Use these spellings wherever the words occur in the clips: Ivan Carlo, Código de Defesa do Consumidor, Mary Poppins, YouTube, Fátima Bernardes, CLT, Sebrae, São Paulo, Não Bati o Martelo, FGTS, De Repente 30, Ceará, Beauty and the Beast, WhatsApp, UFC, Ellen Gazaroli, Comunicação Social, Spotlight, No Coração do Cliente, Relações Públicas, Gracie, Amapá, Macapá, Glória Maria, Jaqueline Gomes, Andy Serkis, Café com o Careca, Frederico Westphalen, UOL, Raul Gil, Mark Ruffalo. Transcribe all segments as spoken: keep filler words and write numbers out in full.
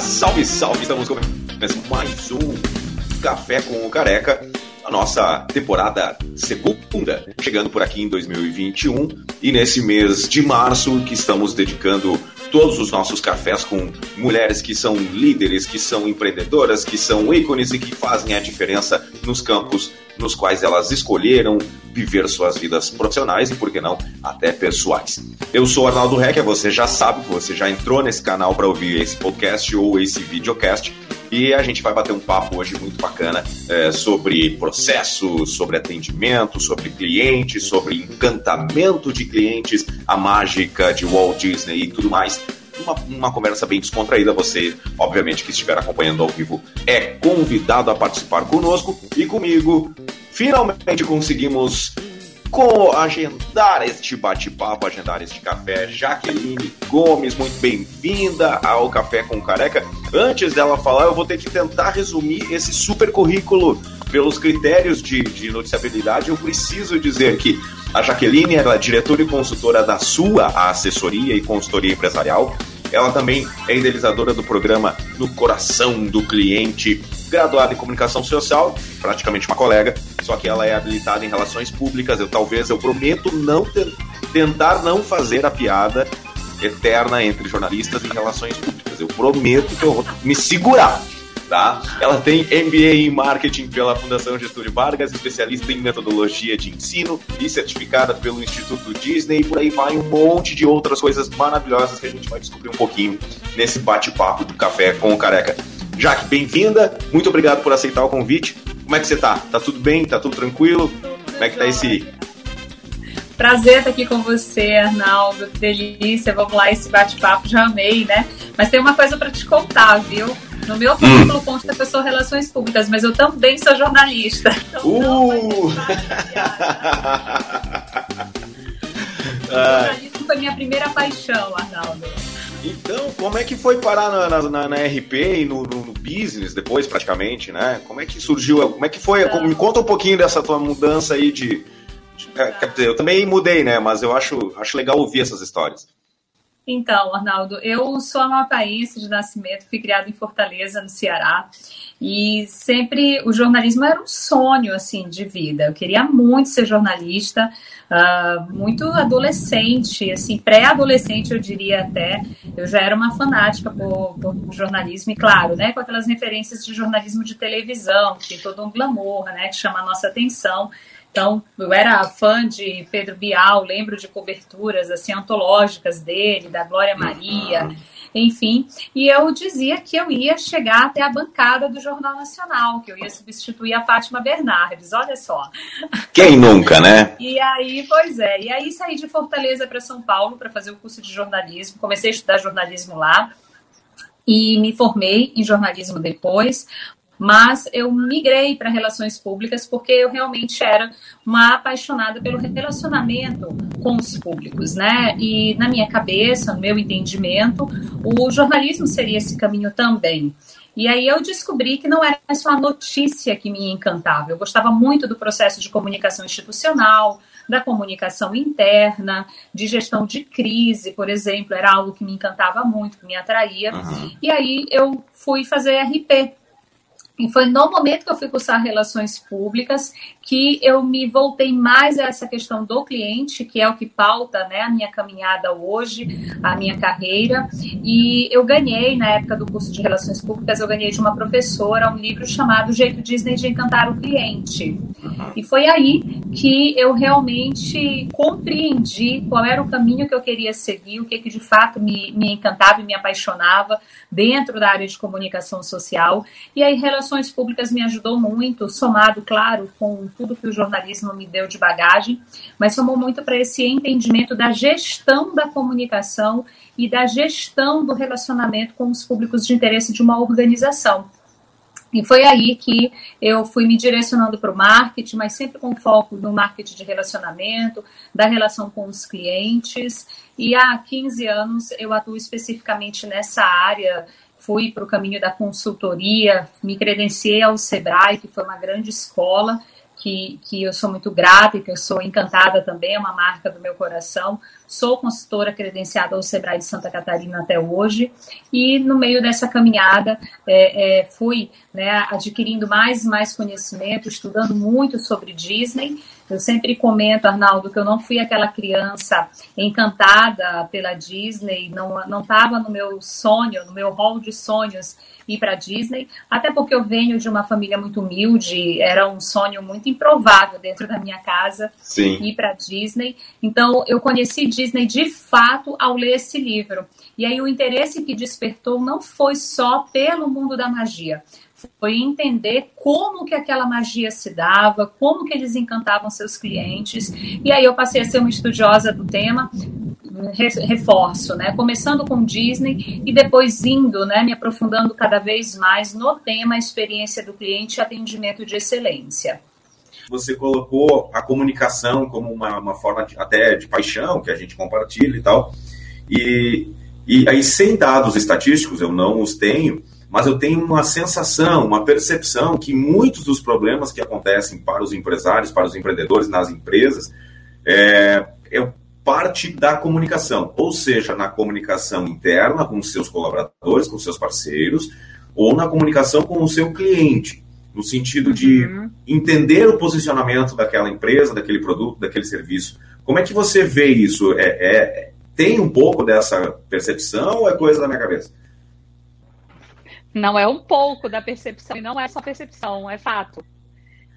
Salve, salve! Estamos começando mais um Café com o Careca, a nossa temporada segunda, chegando por aqui em dois mil e vinte e um, e nesse mês de março que estamos dedicando todos os nossos cafés com mulheres que são líderes, que são empreendedoras, que são ícones e que fazem a diferença nos campos nos quais elas escolheram viver suas vidas profissionais e, por que não, até pessoais. Eu sou Arnaldo Recker, você já sabe, você já entrou nesse canal para ouvir esse podcast ou esse videocast, e a gente vai bater um papo hoje muito bacana é, sobre processo, sobre atendimento, sobre clientes, sobre encantamento de clientes, a mágica de Walt Disney e tudo mais. Uma, uma conversa bem descontraída. Você, obviamente, que estiver acompanhando ao vivo é convidado a participar conosco e comigo. Finalmente conseguimos co- agendar este bate-papo, agendar este café. Jaqueline Gomes, muito bem-vinda ao Café com Careca. Antes dela falar, eu vou ter que tentar resumir esse super currículo pelos critérios de, de noticiabilidade. Eu preciso dizer que a Jaqueline é diretora e consultora da sua assessoria e consultoria empresarial. Ela também é idealizadora do programa No Coração do Cliente, graduada em Comunicação Social, praticamente uma colega, só que ela é habilitada em Relações Públicas. Eu, talvez, eu prometo não te- tentar não fazer a piada eterna entre jornalistas e Relações Públicas. Eu prometo que eu vou me segurar. Tá? Ela tem M B A em Marketing pela Fundação Getúlio Vargas, especialista em metodologia de ensino e certificada pelo Instituto Disney, e por aí vai um monte de outras coisas maravilhosas que a gente vai descobrir um pouquinho nesse bate-papo do Café com o Careca. Jaque, bem-vinda, muito obrigado por aceitar o convite. Como é que você tá? Tá tudo bem? Tá tudo tranquilo? Como é que tá esse... Prazer estar aqui com você, Arnaldo, que delícia, vamos lá, esse bate-papo, já amei, né? Mas tem uma coisa para te contar, viu? No meu currículo hum. consta que eu sou Relações Públicas, mas eu também sou jornalista. Então uh. não vai O jornalismo foi minha primeira paixão, Arnaldo. Então, como é que foi parar na, na, na, na R P e no, no, no business depois, praticamente, né? Como é que surgiu, como é que foi? Então, me conta um pouquinho dessa tua mudança aí de... de tá. Eu também mudei, né? Mas eu acho, acho legal ouvir essas histórias. Então, Arnaldo, eu sou amapaense de nascimento, fui criada em Fortaleza, no Ceará, e sempre o jornalismo era um sonho, assim, de vida. Eu queria muito ser jornalista, uh, muito adolescente, assim, pré-adolescente, eu diria até. Eu já era uma fanática por, por jornalismo, e claro, né, com aquelas referências de jornalismo de televisão, que tem todo um glamour, né, que chama a nossa atenção. Então, eu era fã de Pedro Bial, lembro de coberturas assim, antológicas dele, da Glória Maria, enfim. E eu dizia que eu ia chegar até a bancada do Jornal Nacional, que eu ia substituir a Fátima Bernardes, olha só. Quem nunca, né? E aí, pois é, e aí saí de Fortaleza para São Paulo para fazer o curso de jornalismo, comecei a estudar jornalismo lá e me formei em jornalismo depois. Mas eu migrei para Relações Públicas porque eu realmente era uma apaixonada pelo relacionamento com os públicos, né? E na minha cabeça, no meu entendimento, o jornalismo seria esse caminho também. E aí eu descobri que não era só a notícia que me encantava. Eu gostava muito do processo de comunicação institucional, da comunicação interna, de gestão de crise, por exemplo. Era algo que me encantava muito, que me atraía. Uhum. E aí eu fui fazer R P. E foi no momento que eu fui cursar Relações Públicas que eu me voltei mais a essa questão do cliente, que é o que pauta, né, a minha caminhada hoje, a minha carreira. E eu ganhei, na época do curso de Relações Públicas, eu ganhei de uma professora um livro chamado O Jeito Disney de Encantar o Cliente. E foi aí que eu realmente compreendi qual era o caminho que eu queria seguir, o que, que de fato me, me encantava e me apaixonava dentro da área de comunicação social. E aí, Relações Relações Públicas me ajudou muito, somado, claro, com tudo que o jornalismo me deu de bagagem, mas somou muito para esse entendimento da gestão da comunicação e da gestão do relacionamento com os públicos de interesse de uma organização. E foi aí que eu fui me direcionando para o marketing, mas sempre com foco no marketing de relacionamento, da relação com os clientes. E há quinze anos eu atuo especificamente nessa área. Fui para o caminho da consultoria, me credenciei ao Sebrae, que foi uma grande escola, que, que eu sou muito grata e que eu sou encantada também, é uma marca do meu coração. sou consultora credenciada ao Sebrae de Santa Catarina até hoje, e no meio dessa caminhada é, é, fui né, adquirindo mais e mais conhecimento, estudando muito sobre Disney. Eu sempre comento, Arnaldo, que eu não fui aquela criança encantada pela Disney, não não estava no meu sonho, no meu hall de sonhos ir para Disney, até porque eu venho de uma família muito humilde, era um sonho muito improvável dentro da minha casa. Sim. Ir para Disney. Então, eu conheci Disney de fato ao ler esse livro. E aí o interesse que despertou não foi só pelo mundo da magia, foi entender como que aquela magia se dava, como que eles encantavam seus clientes. E aí eu passei a ser uma estudiosa do tema, reforço, né? Começando com Disney e depois indo, né? Me aprofundando cada vez mais no tema experiência do cliente e atendimento de excelência. Você colocou a comunicação como uma, uma forma de, até de paixão, que a gente compartilha e tal. E, e aí, sem dados estatísticos, eu não os tenho, mas eu tenho uma sensação, uma percepção que muitos dos problemas que acontecem para os empresários, para os empreendedores nas empresas, é, é parte da comunicação, ou seja, na comunicação interna com seus colaboradores, com seus parceiros, ou na comunicação com o seu cliente, no sentido de uhum. entender o posicionamento daquela empresa, daquele produto, daquele serviço. Como é que você vê isso? É, é, tem um pouco dessa percepção ou é coisa da minha cabeça? Não é um pouco da percepção, e não é só percepção, é fato.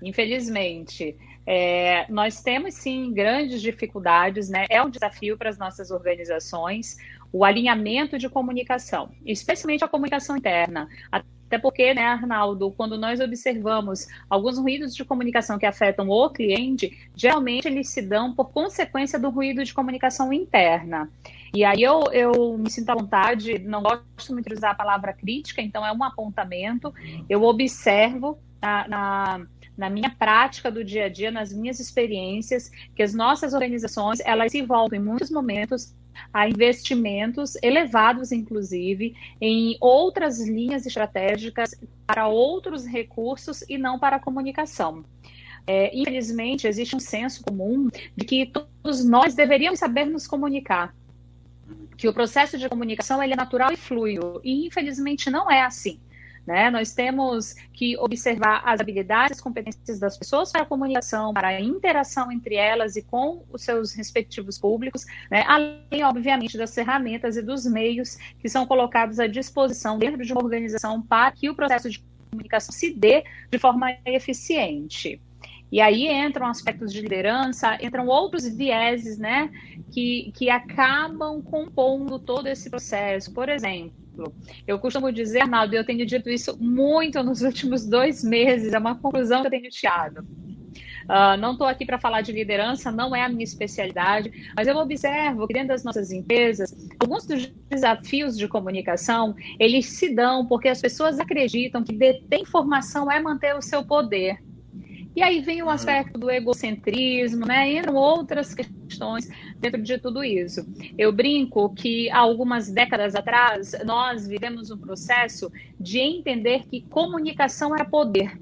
Infelizmente, é, nós temos sim grandes dificuldades, né? É um desafio para as nossas organizações o alinhamento de comunicação, especialmente a comunicação interna. Até porque, né, Arnaldo, quando nós observamos alguns ruídos de comunicação que afetam o cliente, geralmente eles se dão por consequência do ruído de comunicação interna. E aí eu, eu me sinto à vontade, não gosto muito de usar a palavra crítica, então é um apontamento. Eu observo na, na, na minha prática do dia a dia, nas minhas experiências, que as nossas organizações, elas se voltam em muitos momentos a investimentos elevados, inclusive, em outras linhas estratégicas para outros recursos e não para a comunicação. É, infelizmente, existe um senso comum de que todos nós deveríamos saber nos comunicar, que o processo de comunicação ele é natural e fluido, e infelizmente não é assim, né? Nós temos que observar as habilidades, as competências das pessoas para a comunicação, para a interação entre elas e com os seus respectivos públicos, né? Além, obviamente, das ferramentas e dos meios que são colocados à disposição dentro de uma organização para que o processo de comunicação se dê de forma eficiente. E aí entram aspectos de liderança, entram outros vieses, né, que, que acabam compondo todo esse processo. Por exemplo, eu costumo dizer, Arnaldo, eu tenho dito isso muito nos últimos dois meses, é uma conclusão que eu tenho tirado. Uh, não estou aqui para falar de liderança, não é a minha especialidade, mas eu observo que dentro das nossas empresas, alguns dos desafios de comunicação, eles se dão porque as pessoas acreditam que deter informação é manter o seu poder. E aí vem o aspecto do egocentrismo, né? Entram outras questões dentro de tudo isso. Eu brinco que há algumas décadas atrás nós vivemos um processo de entender que comunicação é poder.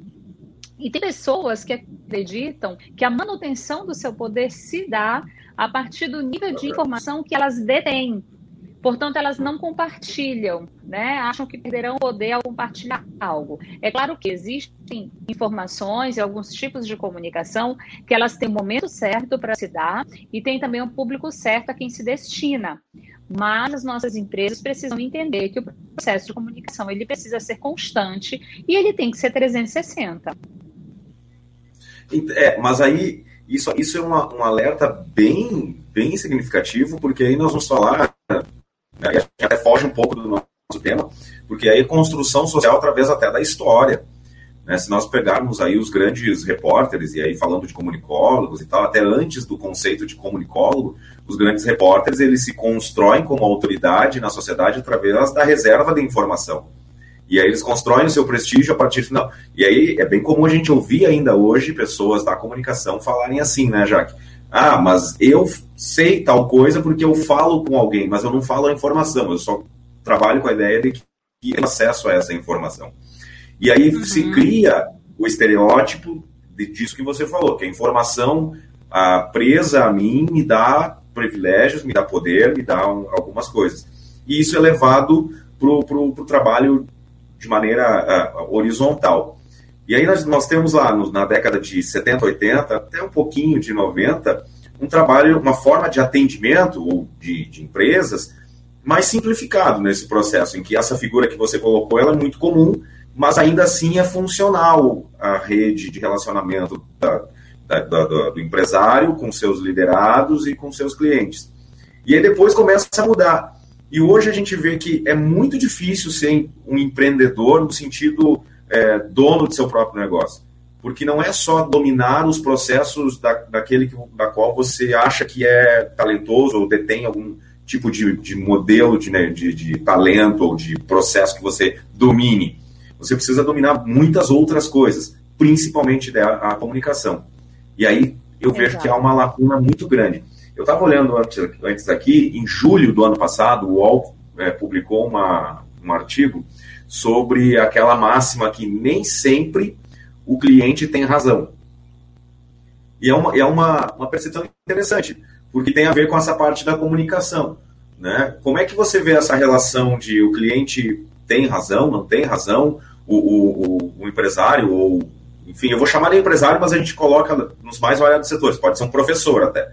E tem pessoas que acreditam que a manutenção do seu poder se dá a partir do nível de informação que elas detêm. Portanto, elas não compartilham, né? Acham que perderão o poder ao compartilhar algo. É claro que existem informações e alguns tipos de comunicação que elas têm o momento certo para se dar e tem também o público certo a quem se destina. Mas as nossas empresas precisam entender que o processo de comunicação ele precisa ser constante e ele tem que ser trezentos e sessenta. É, mas aí isso, isso é uma, um alerta bem, bem significativo, porque aí nós vamos falar... A gente até foge um pouco do nosso tema, porque aí é construção social através até da história, né? Se nós pegarmos aí os grandes repórteres, e aí falando de comunicólogos e tal, até antes do conceito de comunicólogo, os grandes repórteres, eles se constroem como autoridade na sociedade através da reserva de informação. E aí eles constroem o seu prestígio a partir de... Não. E aí é bem comum a gente ouvir ainda hoje pessoas da comunicação falarem assim, né, Jaque? Ah, mas eu sei tal coisa porque eu falo com alguém, mas eu não falo a informação, eu só trabalho com a ideia de que tenho acesso a essa informação. E aí uhum. se cria o estereótipo de, disso que você falou, que a informação a, presa a mim me dá privilégios, me dá poder, me dá um, algumas coisas. E isso é levado pro pro, pro trabalho de maneira uh, horizontal. E aí nós, nós temos lá, no, na década de setenta, oitenta, até um pouquinho de noventa, um trabalho, uma forma de atendimento ou de, de empresas mais simplificado nesse processo, em que essa figura que você colocou, ela é muito comum, mas ainda assim é funcional a rede de relacionamento da, da, da, do empresário com seus liderados e com seus clientes. E aí depois começa a mudar. E hoje a gente vê que é muito difícil ser um empreendedor no sentido é, dono de seu próprio negócio. Porque não é só dominar os processos da, daquele que, da qual você acha que é talentoso ou detém algum tipo de, de modelo de, né, de, de talento ou de processo que você domine. Você precisa dominar muitas outras coisas, principalmente a, a comunicação. E aí eu vejo Exato. Que há uma lacuna muito grande. Eu estava olhando antes, antes aqui, em julho do ano passado, o U O L é, publicou uma, um artigo sobre aquela máxima que nem sempre o cliente tem razão. E é uma, é uma, uma percepção interessante, porque tem a ver com essa parte da comunicação, né? Como é que você vê essa relação de o cliente tem razão, não tem razão, o, o, o empresário, ou enfim, eu vou chamar de empresário, mas a gente coloca nos mais variados setores, pode ser um professor até.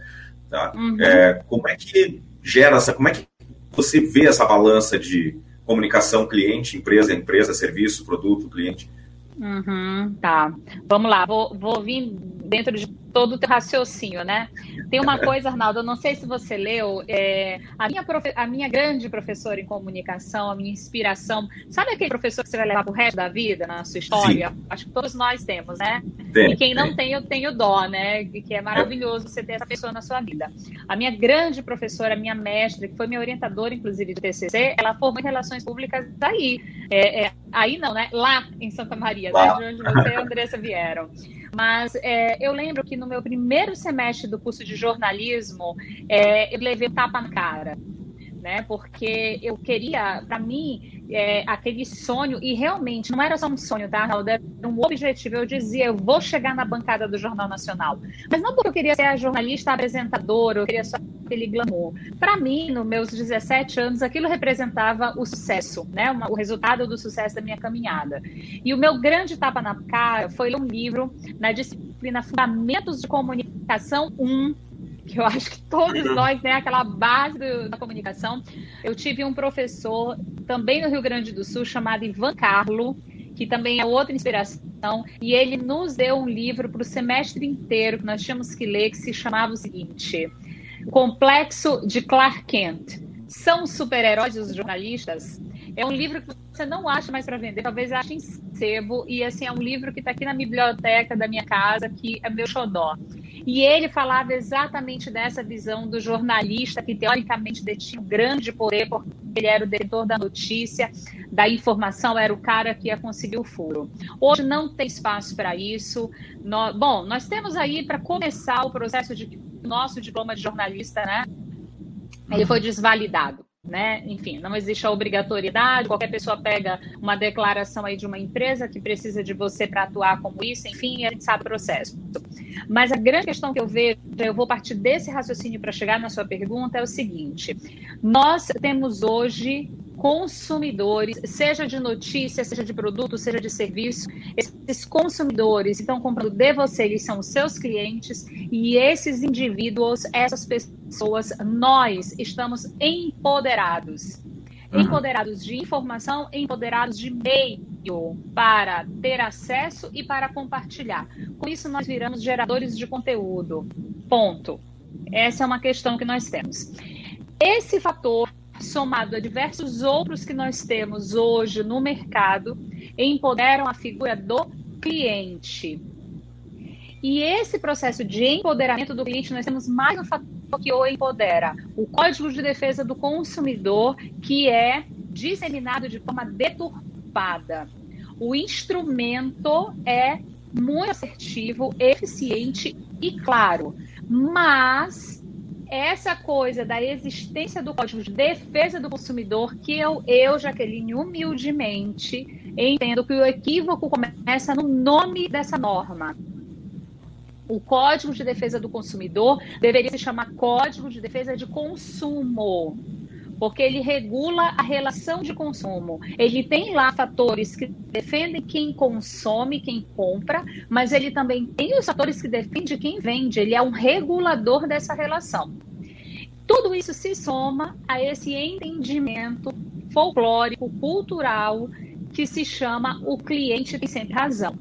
Tá? Uhum. É, como é que gera essa, como é que você vê essa balança de comunicação cliente, empresa, empresa, serviço, produto, cliente? Uhum, tá, vamos lá, vou, vou vir dentro de todo o teu raciocínio, né? Tem uma coisa, Arnaldo, eu não sei se você leu, é, a, minha profe- a minha grande professora em comunicação, a minha inspiração, sabe aquele professor que você vai levar pro resto da vida, na sua história? Sim. Acho que todos nós temos, né? Tem, e quem tem. Não tem, eu tenho dó, né? Que é maravilhoso é. Você ter essa pessoa na sua vida. A minha grande professora, a minha mestra, que foi minha orientadora, inclusive, do T C C, ela formou em Relações Públicas aí. É, é, aí não, né? Lá em Santa Maria, né? De onde você e a Andressa vieram. Mas é, eu lembro que no meu primeiro semestre do curso de jornalismo, é, eu levei um tapa na cara, né? Porque eu queria, para mim, é, aquele sonho, e realmente não era só um sonho, tá, Arnaldo? Era um objetivo. Eu dizia, eu vou chegar na bancada do Jornal Nacional. Mas não porque eu queria ser a jornalista apresentadora, eu queria só aquele glamour. Para mim, nos meus dezessete anos, aquilo representava o sucesso, né? Uma, o resultado do sucesso da minha caminhada. E o meu grande tapa na cara foi ler um livro na disciplina Fundamentos de Comunicação um, que eu acho que todos nós, né, aquela base do, da comunicação. Eu tive um professor também no Rio Grande do Sul chamado Ivan Carlo, que também é outra inspiração, e ele nos deu um livro para o semestre inteiro que nós tínhamos que ler, que se chamava o seguinte, Complexo de Clark Kent. São super-heróis os jornalistas? É um livro que você não acha mais para vender, talvez ache em sebo, e assim, é um livro que está aqui na biblioteca da minha casa, que é meu xodó. E ele falava exatamente dessa visão do jornalista que, teoricamente, detinha um grande poder, porque ele era o detentor da notícia, da informação, era o cara que ia conseguir o furo. Hoje não tem espaço para isso. Nós, bom, nós temos aí, para começar o processo de nosso diploma de jornalista, né? Ele foi desvalidado, né? Enfim, não existe a obrigatoriedade, qualquer pessoa pega uma declaração aí de uma empresa que precisa de você para atuar como isso, enfim, a gente sabe o processo. Mas a grande questão que eu vejo, eu vou partir desse raciocínio para chegar na sua pergunta, é o seguinte, nós temos hoje consumidores, seja de notícia, seja de produto, seja de serviço, esses consumidores estão comprando de você, eles são os seus clientes, e esses indivíduos, essas pessoas, nós estamos empoderados. Uhum. Empoderados de informação, empoderados de meio para ter acesso e para compartilhar. Com isso, nós viramos geradores de conteúdo. Ponto. Essa é uma questão que nós temos. Esse fator, somado a diversos outros que nós temos hoje no mercado, empoderam a figura do cliente. E esse processo de empoderamento do cliente, nós temos mais um fator que o empodera, o Código de Defesa do Consumidor, que é disseminado de forma deturpada. O instrumento é muito assertivo, eficiente e claro, mas essa coisa da existência do Código de Defesa do Consumidor, que eu, eu, Jaqueline, humildemente, entendo que o equívoco começa no nome dessa norma. O Código de Defesa do Consumidor deveria se chamar Código de Defesa de Consumo, porque ele regula a relação de consumo. Ele tem lá fatores que defendem quem consome, quem compra, mas ele também tem os fatores que defendem quem vende. Ele é um regulador dessa relação. Tudo isso se soma a esse entendimento folclórico, cultural, que se chama o cliente tem sempre razão.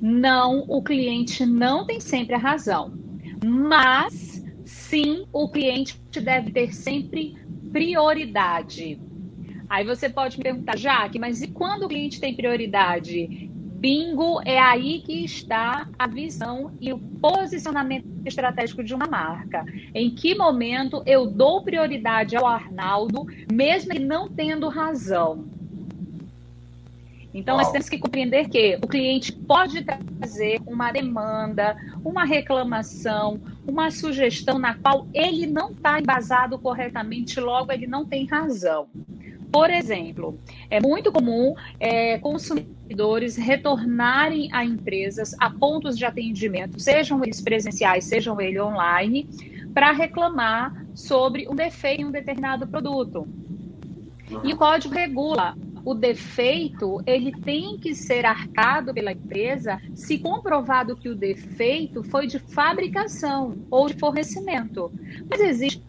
Não, o cliente não tem sempre a razão, mas sim o cliente deve ter sempre prioridade. Aí você pode me perguntar, Jaque, mas e quando o cliente tem prioridade? Bingo, é aí que está a visão e o posicionamento estratégico de uma marca. Em que momento eu dou prioridade ao Arnaldo, mesmo ele não tendo razão? Então, nós temos que compreender que o cliente pode trazer uma demanda, uma reclamação, uma sugestão na qual ele não está embasado corretamente, logo ele não tem razão. Por exemplo, é muito comum é, consumidores retornarem a empresas, a pontos de atendimento, sejam eles presenciais, sejam eles online, para reclamar sobre um defeito em um determinado produto. E o código regula. O defeito, ele tem que ser arcado pela empresa se comprovado que o defeito foi de fabricação ou de fornecimento. Mas existe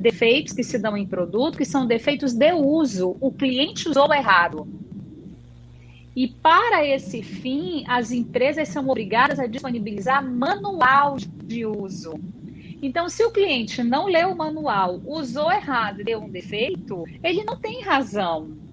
defeitos que se dão em produto, que são defeitos de uso, o cliente usou errado. E para esse fim, as empresas são obrigadas a disponibilizar manual de uso. Então, se o cliente não leu o manual, usou errado e deu um defeito, ele não tem razão.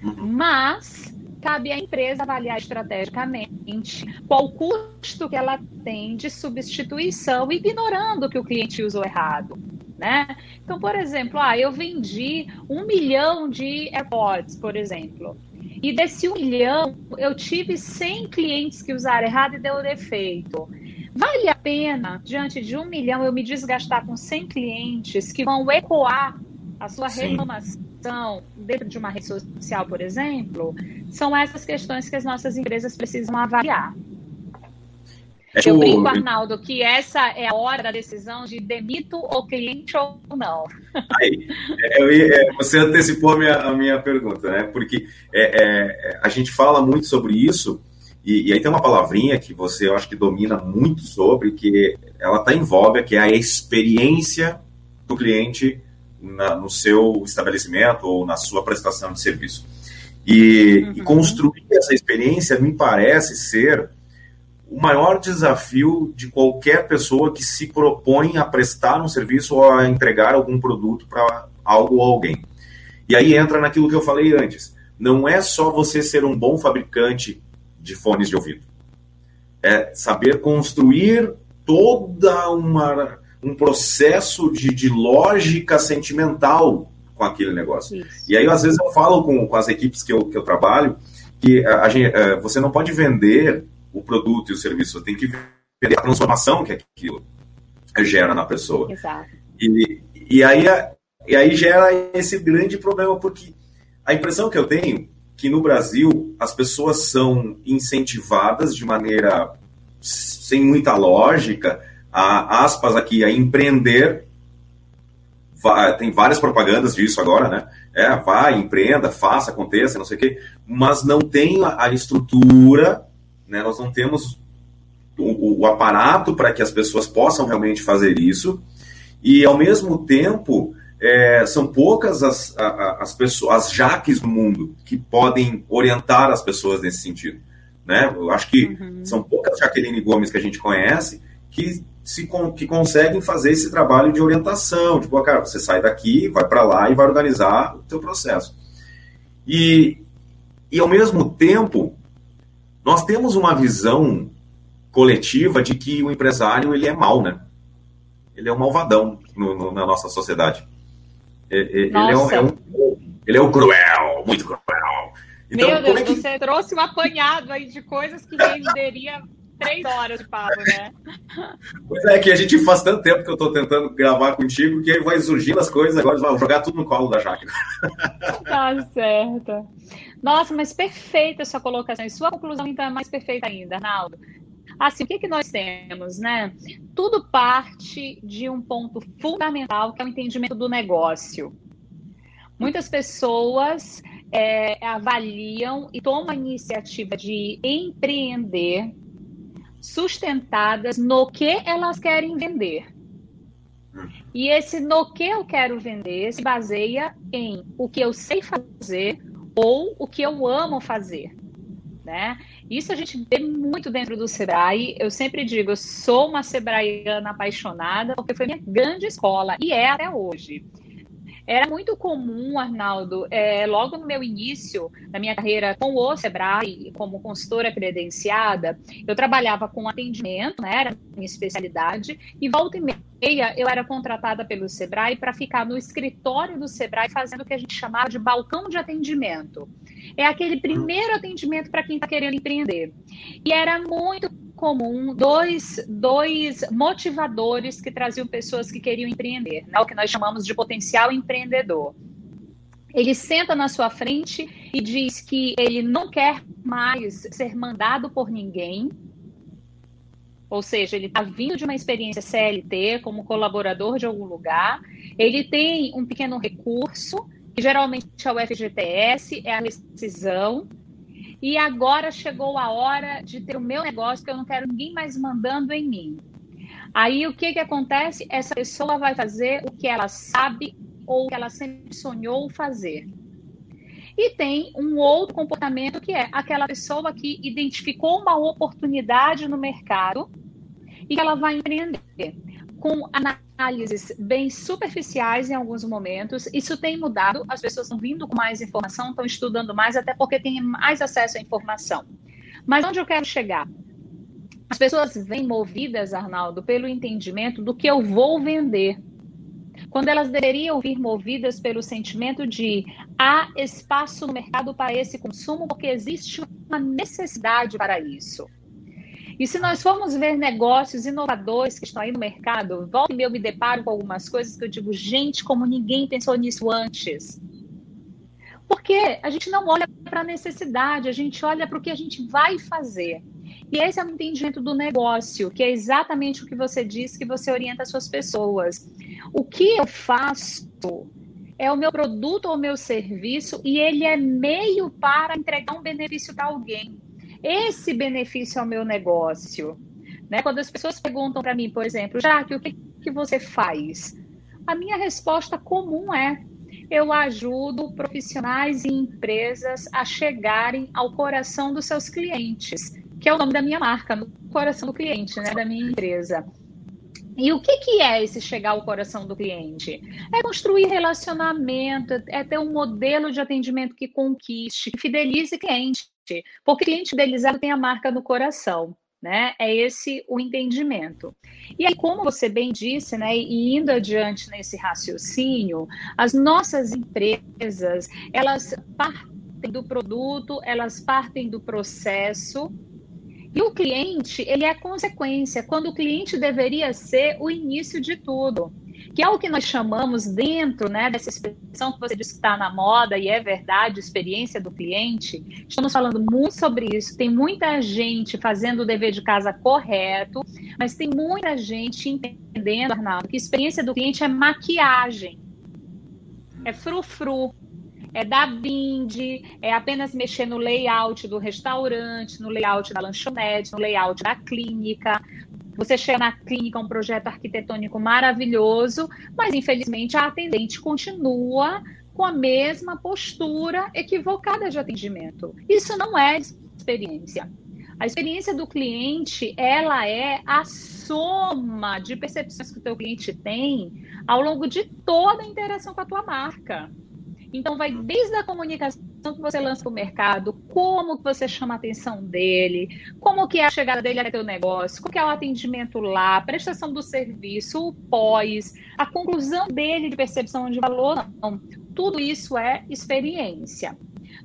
Mas cabe à empresa avaliar estrategicamente qual custo que ela tem de substituição, ignorando que o cliente usou errado, né? Então, por exemplo, ah, eu vendi um milhão de AirPods, por exemplo, e desse um milhão eu tive cem clientes que usaram errado e deu defeito. Vale a pena, diante de um milhão, eu me desgastar com cem clientes que vão ecoar a sua reclamação dentro de uma rede social, por exemplo? São essas questões que as nossas empresas precisam avaliar. É, eu brinco, Arnaldo, que essa é a hora da decisão de demito o cliente ou não. Aí, é, é, você antecipou a minha, a minha pergunta, né? Porque é, é, a gente fala muito sobre isso, e, e aí tem uma palavrinha que você, eu acho que domina muito sobre, que ela está em voga, que é a experiência do cliente Na, no seu estabelecimento ou na sua prestação de serviço. E, uhum. e construir essa experiência me parece ser o maior desafio de qualquer pessoa que se propõe a prestar um serviço ou a entregar algum produto para algo ou alguém. E aí entra naquilo que eu falei antes. Não é só você ser um bom fabricante de fones de ouvido. É saber construir toda uma... um processo de, de lógica sentimental com aquele negócio. Isso. E aí, às vezes, eu falo com, com as equipes que eu, que eu trabalho que a, a gente, a, você não pode vender o produto e o serviço, você tem que vender a transformação que aquilo gera na pessoa. Exato. E, e, aí, e aí gera esse grande problema, porque a impressão que eu tenho é que no Brasil as pessoas são incentivadas de maneira sem muita lógica a, aspas aqui, a empreender. Vai, tem várias propagandas disso agora, né? É, vai, empreenda, faça, aconteça, não sei o quê, mas não tem a estrutura, né? Nós não temos o, o aparato para que as pessoas possam realmente fazer isso, e ao mesmo tempo é, são poucas as, as, as pessoas, as jaques do mundo que podem orientar as pessoas nesse sentido, né? Eu acho que uhum. são poucas Jaqueline Gomes que a gente conhece que se que conseguem fazer esse trabalho de orientação, tipo, ah, cara, você sai daqui, vai para lá e vai organizar o teu processo. E, e, ao mesmo tempo, nós temos uma visão coletiva de que o empresário, ele é mau, né? Ele é um malvadão no, no, na nossa sociedade. Ele, nossa. Ele, é um, é um, ele é um cruel, muito cruel. Então, Meu Deus, como é que... você trouxe um apanhado aí de coisas que renderia... Três horas de papo, né? Pois é, que a gente faz tanto tempo que eu tô tentando gravar contigo, que aí vai surgindo as coisas, agora vai jogar tudo no colo da Jaque. Tá certo. Nossa, mas perfeita a sua colocação. E sua conclusão, então, é mais perfeita ainda, Arnaldo. Assim, o que, que nós temos, né? Tudo parte de um ponto fundamental, que é o entendimento do negócio. Muitas pessoas é, avaliam e tomam a iniciativa de empreender sustentadas no que elas querem vender. E esse no que eu quero vender se baseia em o que eu sei fazer ou o que eu amo fazer, né? Isso a gente vê muito dentro do Sebrae. Eu sempre digo, eu sou uma sebraeana apaixonada porque foi minha grande escola e é até hoje. Era muito comum, Arnaldo, é, logo no meu início, na minha carreira com o Sebrae, como consultora credenciada, eu trabalhava com atendimento, né, era minha especialidade, e volta e meia eu era contratada pelo Sebrae para ficar no escritório do Sebrae fazendo o que a gente chamava de balcão de atendimento. É aquele primeiro atendimento para quem está querendo empreender. E era muito comum, dois, dois motivadores que traziam pessoas que queriam empreender, né? O que nós chamamos de potencial empreendedor. Ele senta na sua frente e diz que ele não quer mais ser mandado por ninguém, ou seja, ele está vindo de uma experiência C L T como colaborador de algum lugar, ele tem um pequeno recurso, que geralmente é o F G T S, é a rescisão, e agora chegou a hora de ter o meu negócio, que eu não quero ninguém mais mandando em mim. Aí o que que acontece? Essa pessoa vai fazer o que ela sabe ou o que ela sempre sonhou fazer. E tem um outro comportamento que é aquela pessoa que identificou uma oportunidade no mercado e ela vai empreender com análises bem superficiais em alguns momentos. Isso tem mudado, as pessoas estão vindo com mais informação, estão estudando mais, até porque têm mais acesso à informação. Mas onde eu quero chegar? As pessoas vêm movidas, Arnaldo, pelo entendimento do que eu vou vender, quando elas deveriam vir movidas pelo sentimento de há espaço no mercado para esse consumo, porque existe uma necessidade para isso. E se nós formos ver negócios inovadores que estão aí no mercado, volta e meia eu me deparo com algumas coisas que eu digo, gente, como ninguém pensou nisso antes. Porque a gente não olha para a necessidade, a gente olha para o que a gente vai fazer. E esse é o entendimento do negócio, que é exatamente o que você diz, que você orienta as suas pessoas. O que eu faço é o meu produto ou o meu serviço e ele é meio para entregar um benefício para alguém. Esse benefício é o meu negócio, né? Quando as pessoas perguntam para mim, por exemplo, Jaque, o que, que você faz? A minha resposta comum é, eu ajudo profissionais e empresas a chegarem ao coração dos seus clientes, que é o nome da minha marca, no coração do cliente, né? Da minha empresa. E o que, que é esse chegar ao coração do cliente? É construir relacionamento, é ter um modelo de atendimento que conquiste, que fidelize cliente. Porque cliente fidelizado tem a marca no coração, né? É esse o entendimento. E aí, como você bem disse, né? E indo adiante nesse raciocínio, as nossas empresas, elas partem do produto, elas partem do processo. E o cliente, ele é a consequência, quando o cliente deveria ser o início de tudo. Que é o que nós chamamos dentro, né, dessa expressão que você disse que está na moda, e é verdade, experiência do cliente. Estamos falando muito sobre isso. Tem muita gente fazendo o dever de casa correto, mas tem muita gente entendendo, Arnaldo, que experiência do cliente é maquiagem, é frufru, é dar brinde, é apenas mexer no layout do restaurante, no layout da lanchonete, no layout da clínica. Você chega na clínica, um projeto arquitetônico maravilhoso, mas infelizmente a atendente continua com a mesma postura equivocada de atendimento. Isso não é experiência. A experiência do cliente, ela é a soma de percepções que o teu cliente tem ao longo de toda a interação com a tua marca. Então, vai desde a comunicação que você lança para o mercado, como que você chama a atenção dele, como que é a chegada dele até o teu negócio, como que é o atendimento lá, a prestação do serviço, o pós, a conclusão dele de percepção de valor. Não, tudo isso é experiência.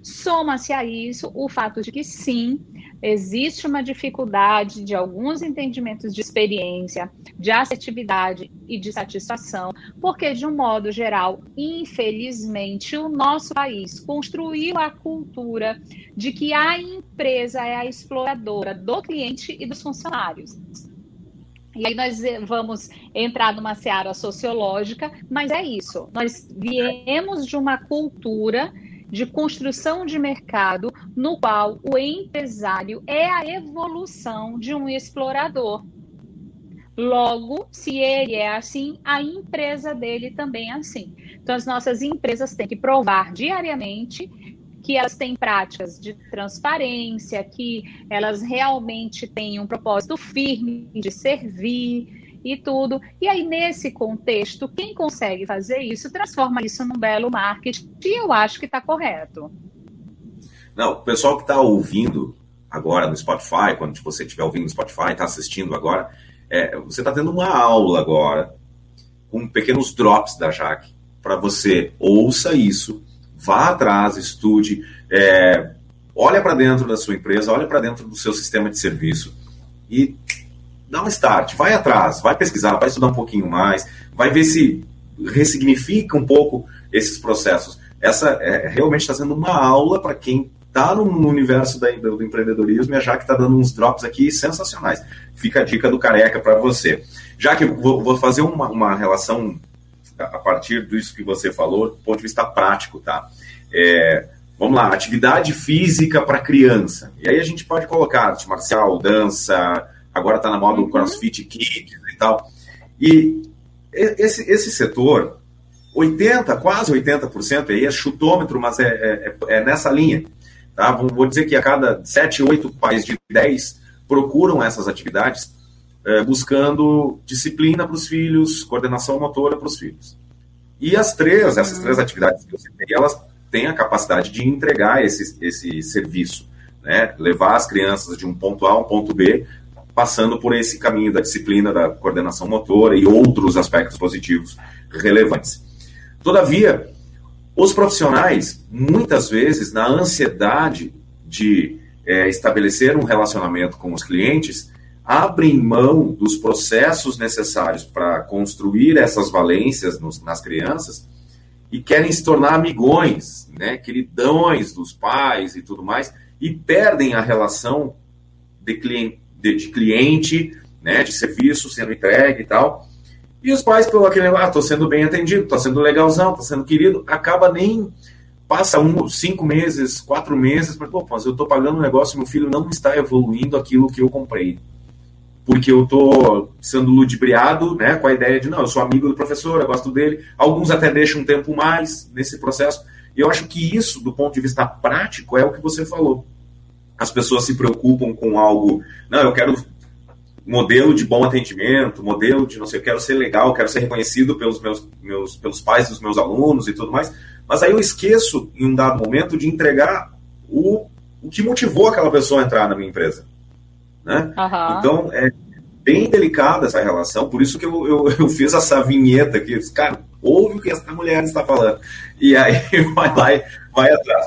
Soma-se a isso o fato de que, sim, existe uma dificuldade de alguns entendimentos de experiência, de assertividade e de satisfação, porque, de um modo geral, infelizmente, o nosso país construiu a cultura de que a empresa é a exploradora do cliente e dos funcionários. E aí nós vamos entrar numa seara sociológica, mas é isso. Nós viemos de uma cultura de construção de mercado no qual o empresário é a evolução de um explorador. Logo, se ele é assim, a empresa dele também é assim. Então, as nossas empresas têm que provar diariamente que elas têm práticas de transparência, que elas realmente têm um propósito firme de servir e tudo. E aí, nesse contexto, quem consegue fazer isso, transforma isso num belo marketing, que eu acho que está correto. Não, o pessoal que está ouvindo agora no Spotify, quando você estiver ouvindo no Spotify, está assistindo agora, é, você está tendo uma aula agora, com pequenos drops da Jaque, para você ouça isso, vá atrás, estude, é, olha para dentro da sua empresa, olha para dentro do seu sistema de serviço e dá um start, vai atrás, vai pesquisar, vai estudar um pouquinho mais, vai ver se ressignifica um pouco esses processos. Essa é, realmente está sendo uma aula para quem está no universo da, do empreendedorismo, e a Jaque está dando uns drops aqui sensacionais. Fica a dica do Careca para você. Jaque, eu vou, vou fazer uma, uma relação a partir disso que você falou, do ponto de vista prático, tá? É, vamos lá, atividade física para criança. E aí a gente pode colocar arte marcial, dança, agora está na moda o CrossFit Kids e tal. E esse, esse setor, oitenta por cento, quase oitenta por cento, aí é chutômetro, mas é, é, é nessa linha, tá? Vou dizer que a cada sete, oito pais de dez procuram essas atividades, buscando disciplina para os filhos, coordenação motora para os filhos. E as três, essas três atividades que eu citei, elas têm a capacidade de entregar esse, esse serviço, né? Levar as crianças de um ponto A a um ponto B, passando por esse caminho da disciplina, da coordenação motora e outros aspectos positivos relevantes. Todavia, os profissionais, muitas vezes, na ansiedade de é, estabelecer um relacionamento com os clientes, abrem mão dos processos necessários para construir essas valências nos, nas crianças e querem se tornar amigões, né, queridões dos pais e tudo mais, e perdem a relação de cliente, de, de, cliente, né, de serviço sendo entregue e tal. E os pais, pelo aquele negócio, ah, estou sendo bem atendido, estou sendo legalzão, estou sendo querido, acaba nem... Passa um, cinco meses, quatro meses, mas, pô, mas eu estou pagando um negócio e meu filho não está evoluindo aquilo que eu comprei, porque eu estou sendo ludibriado, né, com a ideia de, não, eu sou amigo do professor, eu gosto dele. Alguns até deixam um tempo mais nesse processo. E eu acho que isso, do ponto de vista prático, é o que você falou. As pessoas se preocupam com algo, não, eu quero modelo de bom atendimento, modelo de, não sei, eu quero ser legal, quero ser reconhecido pelos, meus, meus, pelos pais dos meus alunos e tudo mais. Mas aí eu esqueço, em um dado momento, de entregar o, o que motivou aquela pessoa a entrar na minha empresa. Né? Uhum. Então, é bem delicada essa relação, por isso que eu, eu, eu fiz essa vinheta aqui. Cara, ouve o que essa mulher está falando. E aí vai lá e vai atrás.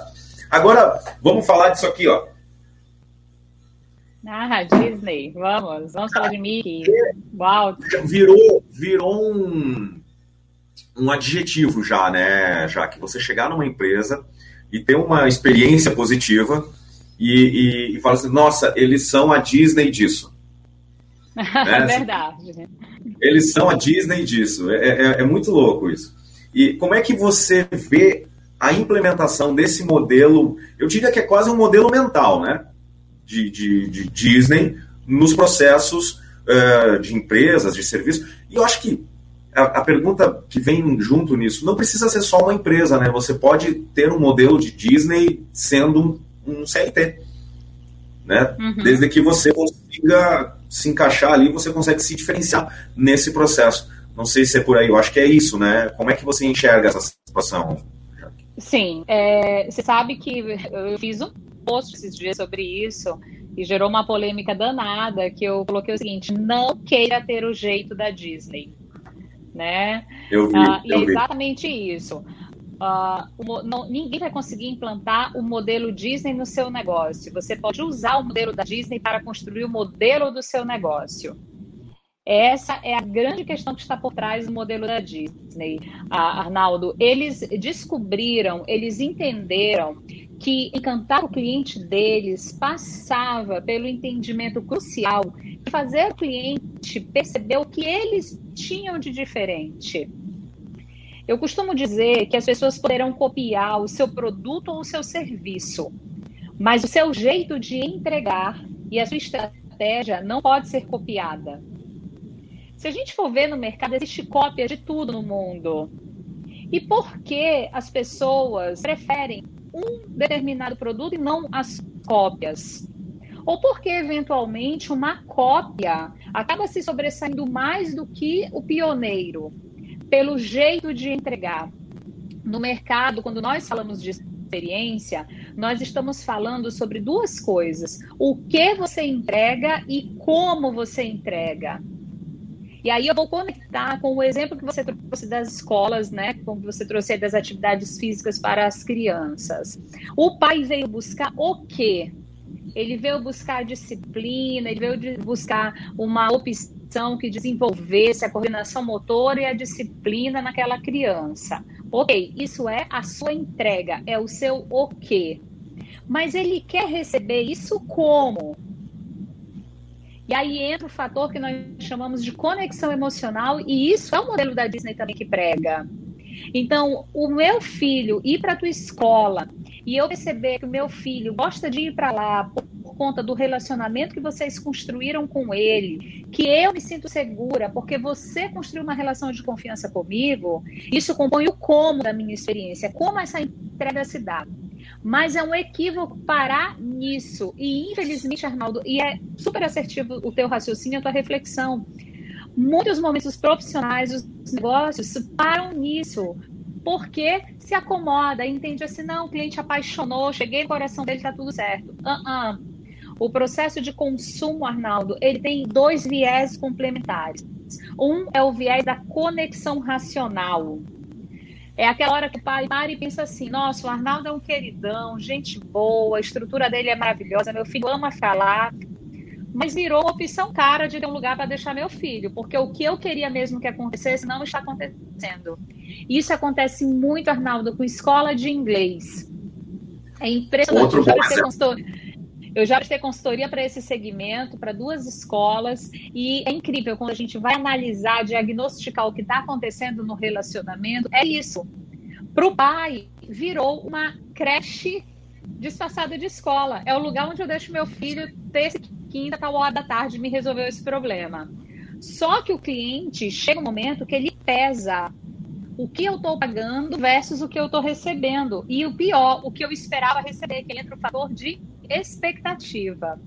Agora, vamos falar disso aqui, ó. Ah, Disney, vamos, vamos falar de Mickey. Uau. Virou, virou um, um adjetivo já, né, já que você chegar numa empresa e ter uma experiência positiva. E, e, e fala assim, nossa, eles são a Disney disso. É verdade. Eles são a Disney disso. É, é, é muito louco isso. E como é que você vê a implementação desse modelo? Eu diria que é quase um modelo mental, né? De, de, de Disney nos processos uh, de empresas, de serviços. E eu acho que a, a pergunta que vem junto nisso, não precisa ser só uma empresa, né? Você pode ter um modelo de Disney sendo um um C L T, né? Uhum. Desde que você consiga se encaixar ali, você consegue se diferenciar nesse processo. Não sei se é por aí, eu acho que é isso, né? Como é que você enxerga essa situação? Sim, é, você sabe que eu fiz um post esses dias sobre isso e gerou uma polêmica danada, que eu coloquei o seguinte: não queira ter o jeito da Disney, né? Eu vi, ah, eu e é vi. Exatamente isso. Uh, o, não, ninguém vai conseguir implantar o modelo Disney no seu negócio. Você pode usar o modelo da Disney para construir o modelo do seu negócio. Essa é a grande questão que está por trás do modelo da Disney, ah, Arnaldo. Eles descobriram, eles entenderam que encantar o cliente deles passava pelo entendimento crucial de fazer o cliente perceber o que eles tinham de diferente. Eu costumo dizer que as pessoas poderão copiar o seu produto ou o seu serviço, mas o seu jeito de entregar e a sua estratégia não pode ser copiada. Se a gente for ver no mercado, existe cópia de tudo no mundo. E por que as pessoas preferem um determinado produto e não as cópias? Ou porque, eventualmente, uma cópia acaba se sobressaindo mais do que o pioneiro, pelo jeito de entregar. No mercado, quando nós falamos de experiência, nós estamos falando sobre duas coisas: o que você entrega e como você entrega. E aí eu vou conectar com o exemplo que você trouxe das escolas, né? Como você trouxe das atividades físicas para as crianças. O pai veio buscar o quê? Ele veio buscar disciplina, ele veio buscar uma opção que desenvolvesse a coordenação motora e a disciplina naquela criança. Ok, isso é a sua entrega, é o seu o quê? Mas ele quer receber isso como? E aí entra o fator que nós chamamos de conexão emocional, e isso é o modelo da Disney também que prega. Então, o meu filho ir para a tua escola e eu perceber que o meu filho gosta de ir para lá por, por conta do relacionamento que vocês construíram com ele, que eu me sinto segura porque você construiu uma relação de confiança comigo, isso compõe o como da minha experiência, como essa entrega se dá. Mas é um equívoco parar nisso. E, infelizmente, Arnaldo, e é super assertivo o teu raciocínio, a tua reflexão. Muitos momentos os profissionais, os negócios, param nisso. Porque se acomoda, entende assim, não, o cliente apaixonou, cheguei no coração dele, tá tudo certo. Uh-uh. O processo de consumo, Arnaldo, ele tem dois viés complementares. Um é o viés da conexão racional. É aquela hora que o pai para e pensa assim, nossa, o Arnaldo é um queridão, gente boa, a estrutura dele é maravilhosa, meu filho ama falar, mas virou uma opção cara de ter um lugar para deixar meu filho, porque o que eu queria mesmo que acontecesse não está acontecendo. Isso acontece muito, Arnaldo, com escola de inglês. É impressionante. Eu já prestei consultoria para esse segmento, para duas escolas, e é incrível quando a gente vai analisar, diagnosticar o que está acontecendo no relacionamento, é isso. Para o pai, virou uma creche disfarçada de escola. É o lugar onde eu deixo meu filho terça e quinta, tal hora da tarde, me resolveu esse problema. Só que o cliente chega um momento que ele pesa o que eu estou pagando versus o que eu estou recebendo. E o pior, o que eu esperava receber, que entra o fator de expectativa.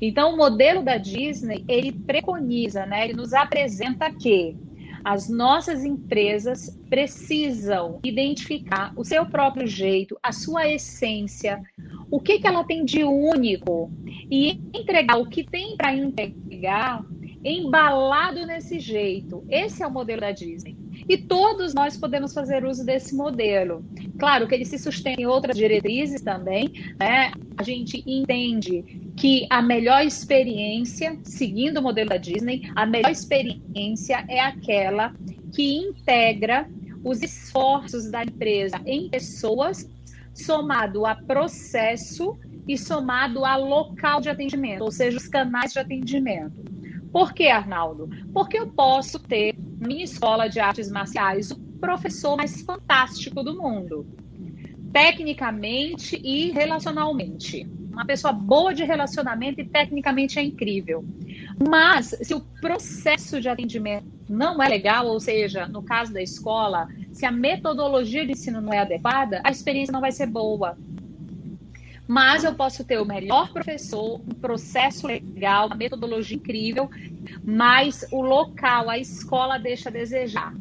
Então, o modelo da Disney, ele preconiza, né? Ele nos apresenta que as nossas empresas precisam identificar o seu próprio jeito, a sua essência, o que, que ela tem de único e entregar o que tem para entregar embalado nesse jeito. Esse é o modelo da Disney. E todos nós podemos fazer uso desse modelo. Claro que ele se sustenta em outras diretrizes também, né? A gente entende que a melhor experiência, seguindo o modelo da Disney, a melhor experiência é aquela que integra os esforços da empresa em pessoas, somado a processo e somado a local de atendimento, ou seja, os canais de atendimento. Por que, Arnaldo? Porque eu posso ter na minha escola de artes marciais o professor mais fantástico do mundo, tecnicamente e relacionalmente. Uma pessoa boa de relacionamento e tecnicamente é incrível. Mas se o processo de atendimento não é legal, ou seja, no caso da escola, se a metodologia de ensino não é adequada, a experiência não vai ser boa. Mas eu posso ter o melhor professor, um processo legal, uma metodologia incrível, mas o local, a escola deixa a desejar.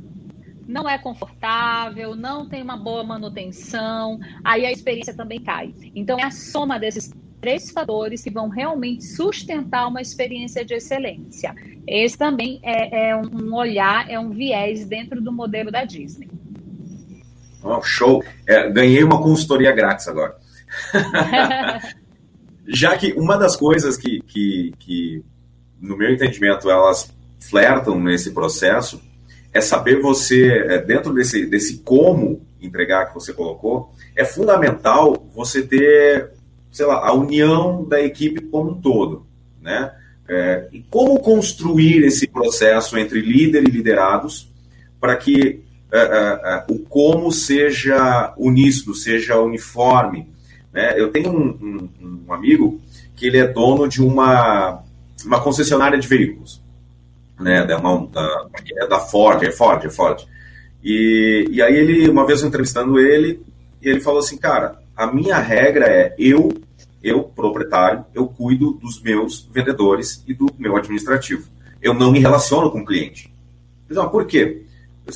Não é confortável, não tem uma boa manutenção, aí a experiência também cai. Então é a soma desses três fatores que vão realmente sustentar uma experiência de excelência. Esse também é, é um olhar, é um viés dentro do modelo da Disney. Oh, show! É, ganhei uma consultoria grátis agora. Já que uma das coisas que, que, que, no meu entendimento, elas flertam nesse processo é saber você, dentro desse, desse como entregar que você colocou, é fundamental você ter, sei lá, a união da equipe como um todo, né? É, e como construir esse processo entre líder e liderados para que é, é, o como seja uníssono, seja uniforme, né? Eu tenho um, um, um amigo que ele é dono de uma, uma concessionária de veículos, né? Da, da, da Ford, é Ford, é Ford. E, e aí ele, uma vez eu entrevistando ele, ele falou assim, cara, a minha regra é eu, eu, proprietário, eu cuido dos meus vendedores e do meu administrativo. Eu não me relaciono com o cliente. Então, por quê?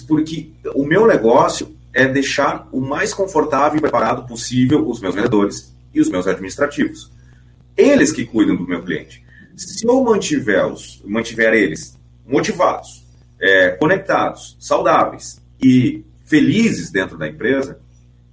Porque o meu negócio é deixar o mais confortável e preparado possível os meus vendedores e os meus administrativos. Eles que cuidam do meu cliente. Se eu mantiver, os, mantiver eles motivados, é, conectados, saudáveis e felizes dentro da empresa,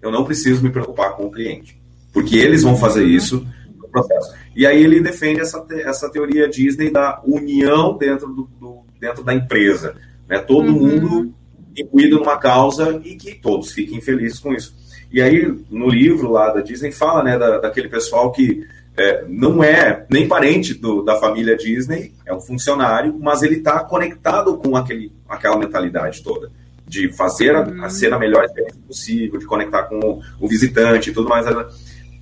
eu não preciso me preocupar com o cliente. Porque eles vão fazer isso no processo. E aí ele defende essa, te- essa teoria Disney da união dentro, do, do, dentro da empresa. Né? Todo uhum. mundo incluído numa causa e que todos fiquem felizes com isso. E aí no livro lá da Disney fala, né, da, daquele pessoal que é, não é nem parente do, da família Disney, é um funcionário, mas ele está conectado com aquele, aquela mentalidade toda. De fazer a, uhum. a ser a melhor experiência possível, de conectar com o, o visitante e tudo mais.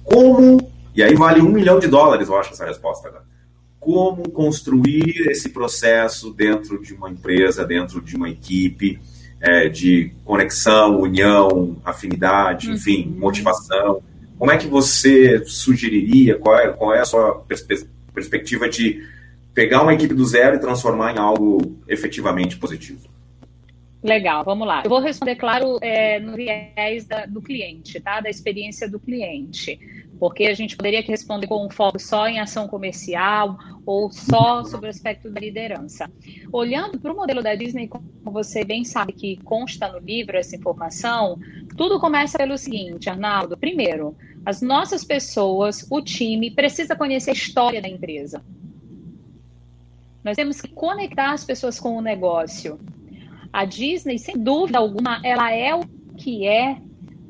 Como, e aí vale um milhão de dólares, eu acho, essa resposta, né? Como construir esse processo dentro de uma empresa, dentro de uma equipe, é, de conexão, união, afinidade, uhum. enfim, motivação. Como é que você sugeriria, qual é, qual é a sua perspe- perspectiva de pegar uma equipe do zero e transformar em algo efetivamente positivo? Legal, vamos lá. Eu vou responder, claro, é, no viés da, do cliente, tá? Da experiência do cliente. Porque a gente poderia responder com um foco só em ação comercial ou só sobre o aspecto da liderança. Olhando para o modelo da Disney, como você bem sabe que consta no livro essa informação, tudo começa pelo seguinte, Arnaldo. Primeiro, as nossas pessoas, o time, precisa conhecer a história da empresa. Nós temos que conectar as pessoas com o negócio. A Disney, sem dúvida alguma, ela é o que é,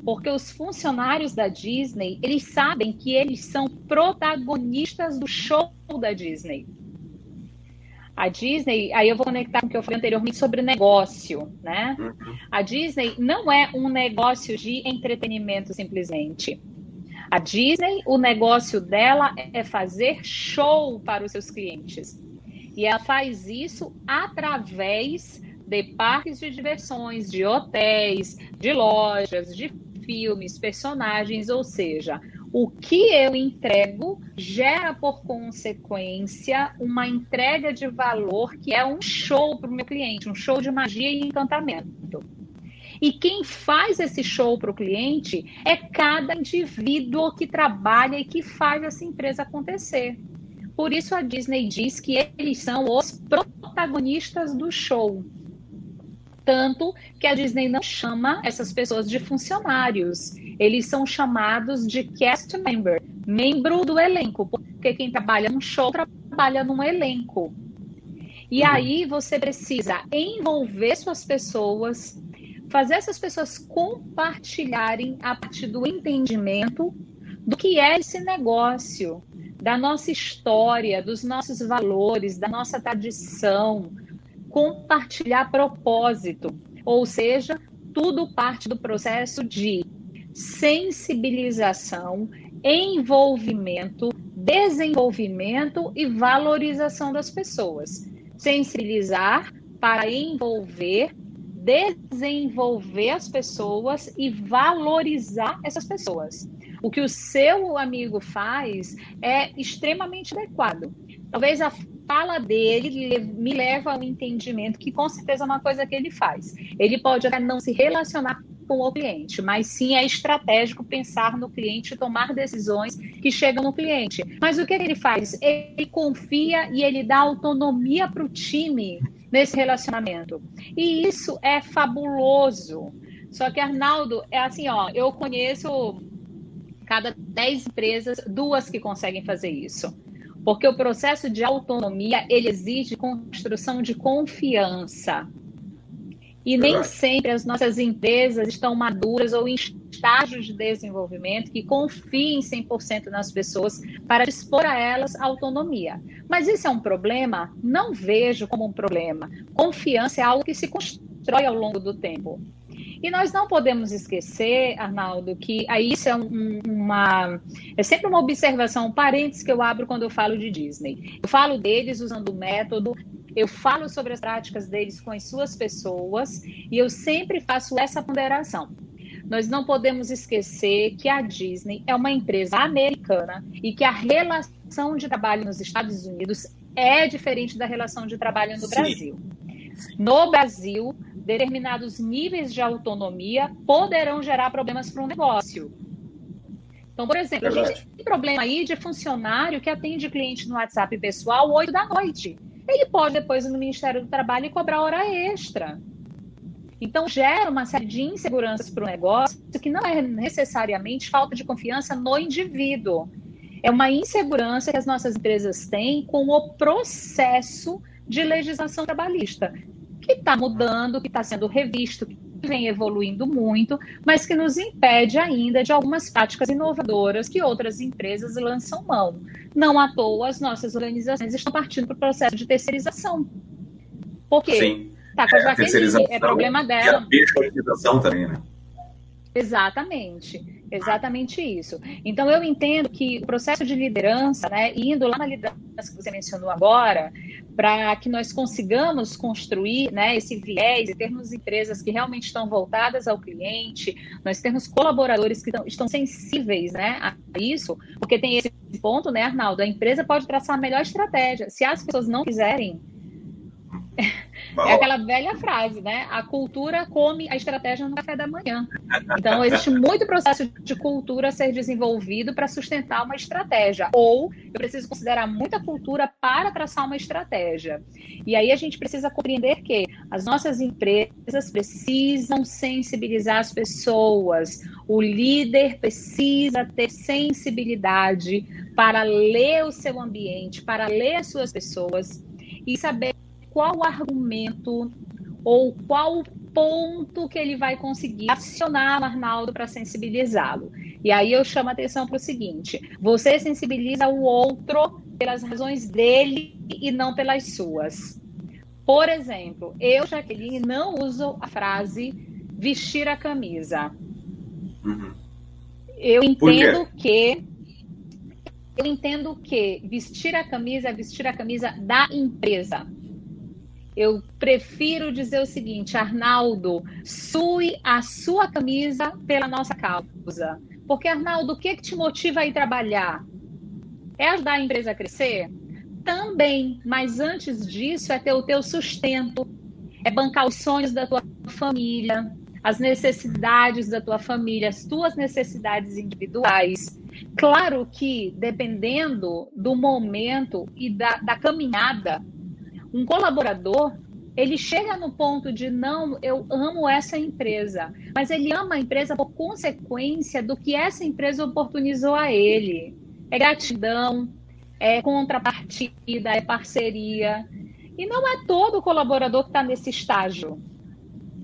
porque os funcionários da Disney, eles sabem que eles são protagonistas do show da Disney. A Disney, aí eu vou conectar com o que eu falei anteriormente sobre negócio, né? A Disney não é um negócio de entretenimento, simplesmente. A Disney, o negócio dela é fazer show para os seus clientes. E ela faz isso através de parques de diversões, de hotéis, de lojas, de filmes, personagens, ou seja, o que eu entrego gera, por consequência, uma entrega de valor que é um show para o meu cliente, um show de magia e encantamento. E quem faz esse show para o cliente é cada indivíduo que trabalha e que faz essa empresa acontecer. Por isso a Disney diz que eles são os protagonistas do show. Tanto que a Disney não chama essas pessoas de funcionários. Eles são chamados de cast member, membro do elenco. Porque quem trabalha num show, trabalha num elenco. E aí você precisa envolver suas pessoas, fazer essas pessoas compartilharem a partir do entendimento do que é esse negócio, da nossa história, dos nossos valores, da nossa tradição, compartilhar propósito, ou seja, tudo parte do processo de sensibilização, envolvimento, desenvolvimento e valorização das pessoas. Sensibilizar para envolver, desenvolver as pessoas e valorizar essas pessoas. O que o seu amigo faz é extremamente adequado. Talvez a fala dele me leva ao entendimento que com certeza é uma coisa que ele faz. Ele pode até não se relacionar com o cliente, mas sim é estratégico pensar no cliente e tomar decisões que chegam no cliente. Mas o que ele faz? Ele confia e ele dá autonomia para o time nesse relacionamento. E isso é fabuloso. Só que, Arnaldo, é assim, ó, eu conheço cada dez empresas, duas que conseguem fazer isso. Porque o processo de autonomia, ele exige construção de confiança. E nem sempre as nossas empresas estão maduras ou em estágios de desenvolvimento que confiem cem por cento nas pessoas para dispor a elas autonomia. Mas isso é um problema? Não vejo como um problema. Confiança é algo que se constrói ao longo do tempo. E nós não podemos esquecer, Arnaldo, que aí isso é um, uma... é sempre uma observação, um parênteses que eu abro quando eu falo de Disney. Eu falo deles usando o método... Eu falo sobre as práticas deles com as suas pessoas e eu sempre faço essa ponderação. Nós não podemos esquecer que a Disney é uma empresa americana e que a relação de trabalho nos Estados Unidos é diferente da relação de trabalho no Brasil. No Brasil, determinados níveis de autonomia poderão gerar problemas para um negócio. Então, por exemplo, Verdade. a gente tem problema aí de funcionário que atende cliente no WhatsApp pessoal oito da noite. Ele pode depois ir no Ministério do Trabalho e cobrar hora extra. Então, gera uma série de inseguranças para o negócio, que não é necessariamente falta de confiança no indivíduo. É uma insegurança que as nossas empresas têm com o processo de legislação trabalhista, que está mudando, que está sendo revisto, que vem evoluindo muito, mas que nos impede ainda de algumas práticas inovadoras que outras empresas lançam mão. Não à toa, as nossas organizações estão partindo para o processo de terceirização. Por quê? Sim. Tá com a Jaqueline, é problema dela. E a terceirização também, né? Exatamente. Exatamente isso. Então, eu entendo que o processo de liderança, né, indo lá na liderança que você mencionou agora, para que nós consigamos construir, né, esse viés e termos empresas que realmente estão voltadas ao cliente, nós termos colaboradores que estão, estão sensíveis, né, a isso, porque tem esse ponto, né, Arnaldo? A empresa pode traçar a melhor estratégia. Se as pessoas não quiserem, é aquela velha frase, né? A cultura come a estratégia no café da manhã. Então, existe muito processo de cultura a ser desenvolvido para sustentar uma estratégia. Ou eu preciso considerar muita cultura para traçar uma estratégia. E aí a gente precisa compreender que as nossas empresas precisam sensibilizar as pessoas. O líder precisa ter sensibilidade para ler o seu ambiente, para ler as suas pessoas e saber qual argumento ou qual ponto que ele vai conseguir acionar o Arnaldo para sensibilizá-lo. E aí eu chamo a atenção para o seguinte: você sensibiliza o outro pelas razões dele e não pelas suas. Por exemplo, eu, Jaqueline, não uso a frase vestir a camisa. Uhum. Eu entendo que... Eu entendo que vestir a camisa é vestir a camisa da empresa. Eu prefiro dizer o seguinte: Arnaldo, sue a sua camisa pela nossa causa. Porque, Arnaldo, o que, que te motiva a ir trabalhar? É ajudar a empresa a crescer? Também, mas antes disso é ter o teu sustento, é bancar os sonhos da tua família, as necessidades da tua família, as tuas necessidades individuais. Claro que, dependendo do momento e da, da caminhada, um colaborador, ele chega no ponto de, não, eu amo essa empresa, mas ele ama a empresa por consequência do que essa empresa oportunizou a ele. É gratidão, é contrapartida, é parceria. E não é todo colaborador que está nesse estágio.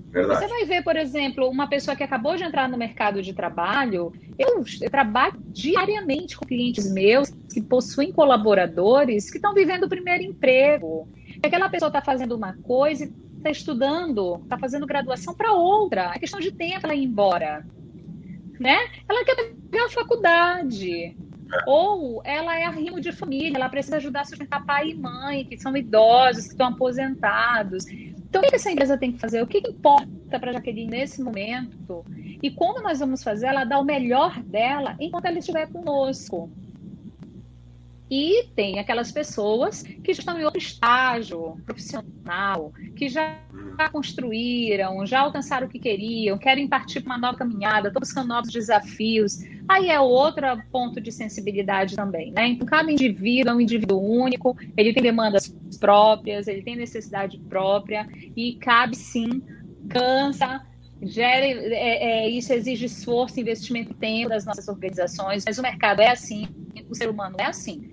Verdade. Você vai ver, por exemplo, uma pessoa que acabou de entrar no mercado de trabalho. Eu, eu trabalho diariamente com clientes meus que possuem colaboradores que estão vivendo o primeiro emprego. Aquela pessoa está fazendo uma coisa e está estudando, está fazendo graduação para outra. É questão de tempo ela ir embora, né? Ela quer pegar a faculdade. Ou ela é arrimo de família, ela precisa ajudar a sustentar pai e mãe, que são idosos, que estão aposentados. Então, o que essa empresa tem que fazer? O que importa para a Jaqueline nesse momento? E como nós vamos fazer ela dar o melhor dela enquanto ela estiver conosco? E tem aquelas pessoas que estão em outro estágio profissional, que já construíram, já alcançaram o que queriam, querem partir para uma nova caminhada, estão buscando novos desafios. Aí é outro ponto de sensibilidade também, né? Então, cada indivíduo é um indivíduo único, ele tem demandas próprias, ele tem necessidade própria e cabe sim, cansa, Gere, é, é, isso exige esforço, investimento e tempo das nossas organizações, mas o mercado é assim, o ser humano é assim.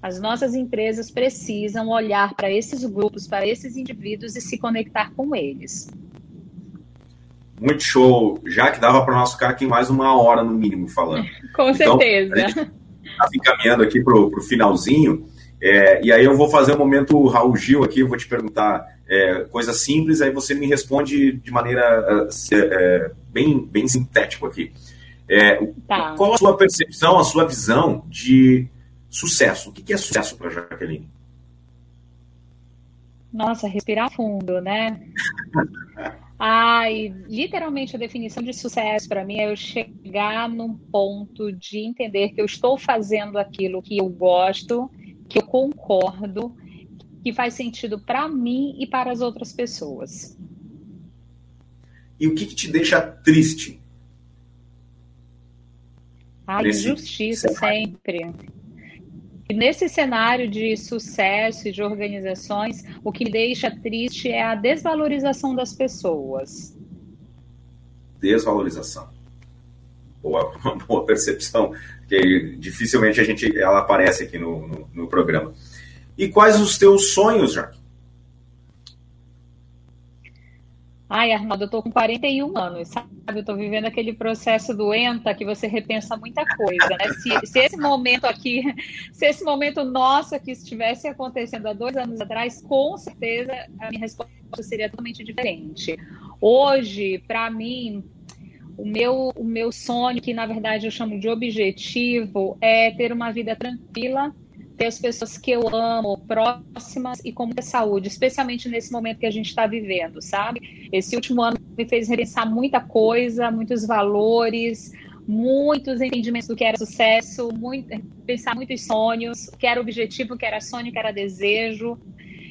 As nossas empresas precisam olhar para esses grupos, para esses indivíduos e se conectar com eles. Muito show, já que dava para o nosso cara aqui mais uma hora no mínimo falando. Com então, certeza. A gente está encaminhando aqui para o finalzinho, é, e aí eu vou fazer um momento Raul Gil aqui, eu vou te perguntar É, coisa simples, aí você me responde de maneira é, bem, bem sintética aqui. É, tá. Qual a sua percepção, a sua visão de sucesso? O que é sucesso para a Jaqueline? Nossa, respirar fundo, né? Ai, literalmente a definição de sucesso para mim é eu chegar num ponto de entender que eu estou fazendo aquilo que eu gosto, que eu concordo, que faz sentido para mim e para as outras pessoas. E o que, que te deixa triste? A injustiça sempre. E nesse cenário de sucesso e de organizações, o que me deixa triste é a desvalorização das pessoas. Desvalorização. Boa, uma boa percepção, que dificilmente a gente, ela aparece aqui no, no, no programa. E quais os teus sonhos, Jaque? Ai, Arnaldo, eu estou com quarenta e um anos, sabe? Eu estou vivendo aquele processo doenta que você repensa muita coisa, né? Se, se esse momento aqui, se esse momento nosso aqui estivesse acontecendo há dois anos atrás, com certeza a minha resposta seria totalmente diferente. Hoje, para mim, o meu, o meu sonho, que na verdade eu chamo de objetivo, é ter uma vida tranquila, ter as pessoas que eu amo, próximas e com muita saúde, especialmente nesse momento que a gente está vivendo, sabe? Esse último ano me fez repensar muita coisa, muitos valores, muitos entendimentos do que era sucesso, muito, pensar muitos sonhos, o que era objetivo, o que era sonho, o que era desejo.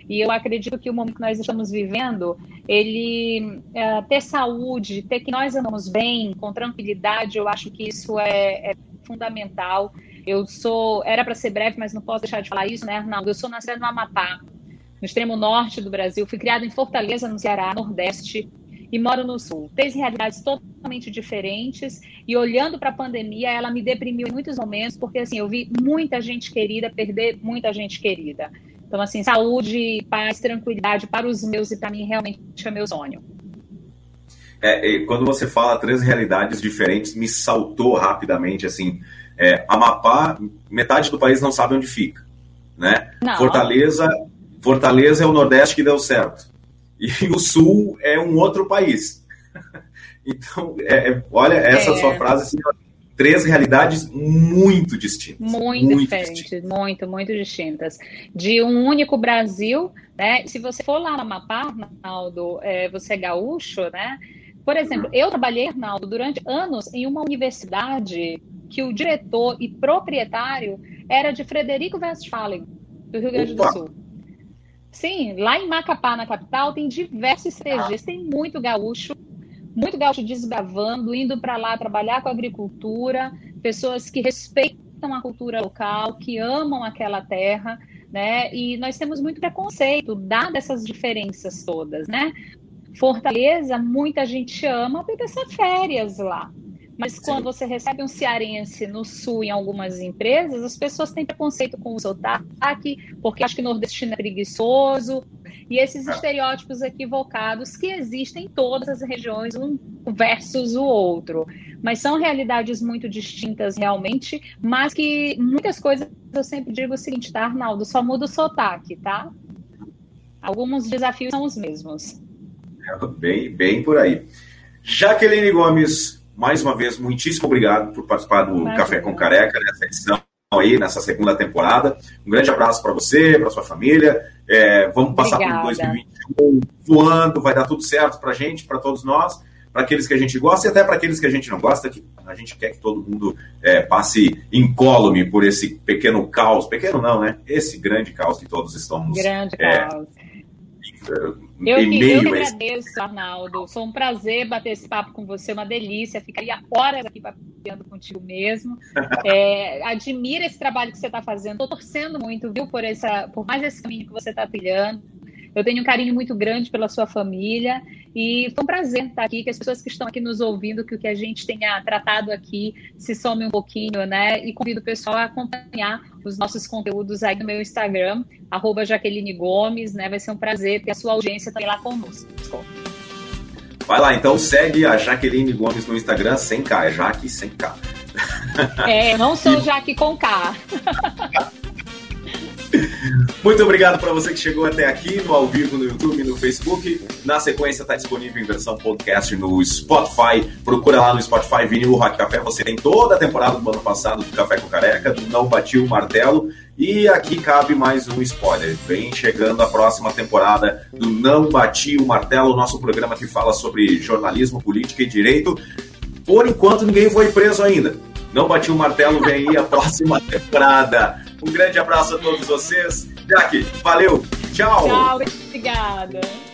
E eu acredito que o momento que nós estamos vivendo, ele é, ter saúde, ter que nós andamos bem, com tranquilidade, eu acho que isso é, é fundamental. Eu sou, era para ser breve, mas não posso deixar de falar isso, né, Arnaldo? Eu sou nascida no Amapá, no extremo norte do Brasil. Fui criada em Fortaleza, no Ceará, nordeste, e moro no sul. Três realidades totalmente diferentes. E olhando para a pandemia, ela me deprimiu em muitos momentos, porque assim, eu vi muita gente querida perder muita gente querida. Então, assim, saúde, paz, tranquilidade para os meus e para mim realmente é meu sonho. É, quando você fala três realidades diferentes, me saltou rapidamente, assim... É, Amapá, metade do país não sabe onde fica, né? Não. Fortaleza, Fortaleza é o Nordeste que deu certo. E o Sul é um outro país. Então, é, olha, essa é. sua frase, assim, três realidades muito distintas. Muito, muito diferentes, distintas. muito, muito distintas. De um único Brasil, né? Se você for lá no Amapá, Arnaldo, é, você é gaúcho, né? Por exemplo, eu trabalhei, Arnaldo, durante anos em uma universidade que o diretor e proprietário era de Frederico Westphalen, do Rio Grande Opa. do Sul. Sim, lá em Macapá, na capital, tem diversos C Gs, ah. tem muito gaúcho, muito gaúcho desbravando, indo para lá trabalhar com agricultura, pessoas que respeitam a cultura local, que amam aquela terra, né? E nós temos muito preconceito, dadas essas diferenças todas, né? Fortaleza, muita gente ama porque são férias lá. Mas quando você recebe um cearense no sul em algumas empresas, as pessoas têm preconceito com o sotaque, porque acham que o nordestino é preguiçoso, e esses estereótipos equivocados que existem em todas as regiões, um versus o outro. Mas são realidades muito distintas realmente, mas que muitas coisas, eu sempre digo o seguinte, tá, Arnaldo? Só muda o sotaque, tá? Alguns desafios são os mesmos. Bem, bem por aí. Jaqueline Gomes, mais uma vez, muitíssimo obrigado por participar do Imagina. Café com Careca, nessa edição aí, nessa segunda temporada. Um grande abraço para você, para sua família. É, vamos passar Obrigada. por dois mil e vinte e um voando, vai dar tudo certo para a gente, para todos nós, para aqueles que a gente gosta e até para aqueles que a gente não gosta, que a gente quer que todo mundo é, passe incólume por esse pequeno caos, pequeno não, né? Esse grande caos que todos estamos... Grande é, caos. Eu que, eu que agradeço, Arnaldo. Foi um prazer bater esse papo com você, uma delícia. Ficaria horas aqui papeando contigo mesmo. É, admiro esse trabalho que você está fazendo. Estou torcendo muito, viu, por, essa, por mais esse caminho que você está trilhando. Eu tenho um carinho muito grande pela sua família E foi um prazer estar aqui, que as pessoas que estão aqui nos ouvindo, que o que a gente tenha tratado aqui se some um pouquinho, né? E convido o pessoal a acompanhar os nossos conteúdos aí no meu Instagram, arroba Jaqueline Gomes, né? Vai ser um prazer ter a sua audiência também lá conosco. Vai lá, então segue a Jaqueline Gomes no Instagram, sem K, é Jaque sem K. É, não sou Jaque com K. Muito obrigado para você que chegou até aqui no ao vivo, no YouTube, no Facebook. Na sequência está disponível em versão podcast no Spotify. Procura lá no Spotify Vinil Rock Café. Você tem toda a temporada do ano passado do Café com Careca, do Não Bati o Martelo. E aqui cabe mais um spoiler. Vem chegando a próxima temporada do Não Bati o Martelo, nosso programa que fala sobre jornalismo, política e direito. Por enquanto ninguém foi preso ainda. Não Bati o Martelo, vem aí a próxima temporada. Um grande abraço a todos vocês. Jaque, valeu. Tchau. Tchau, obrigada.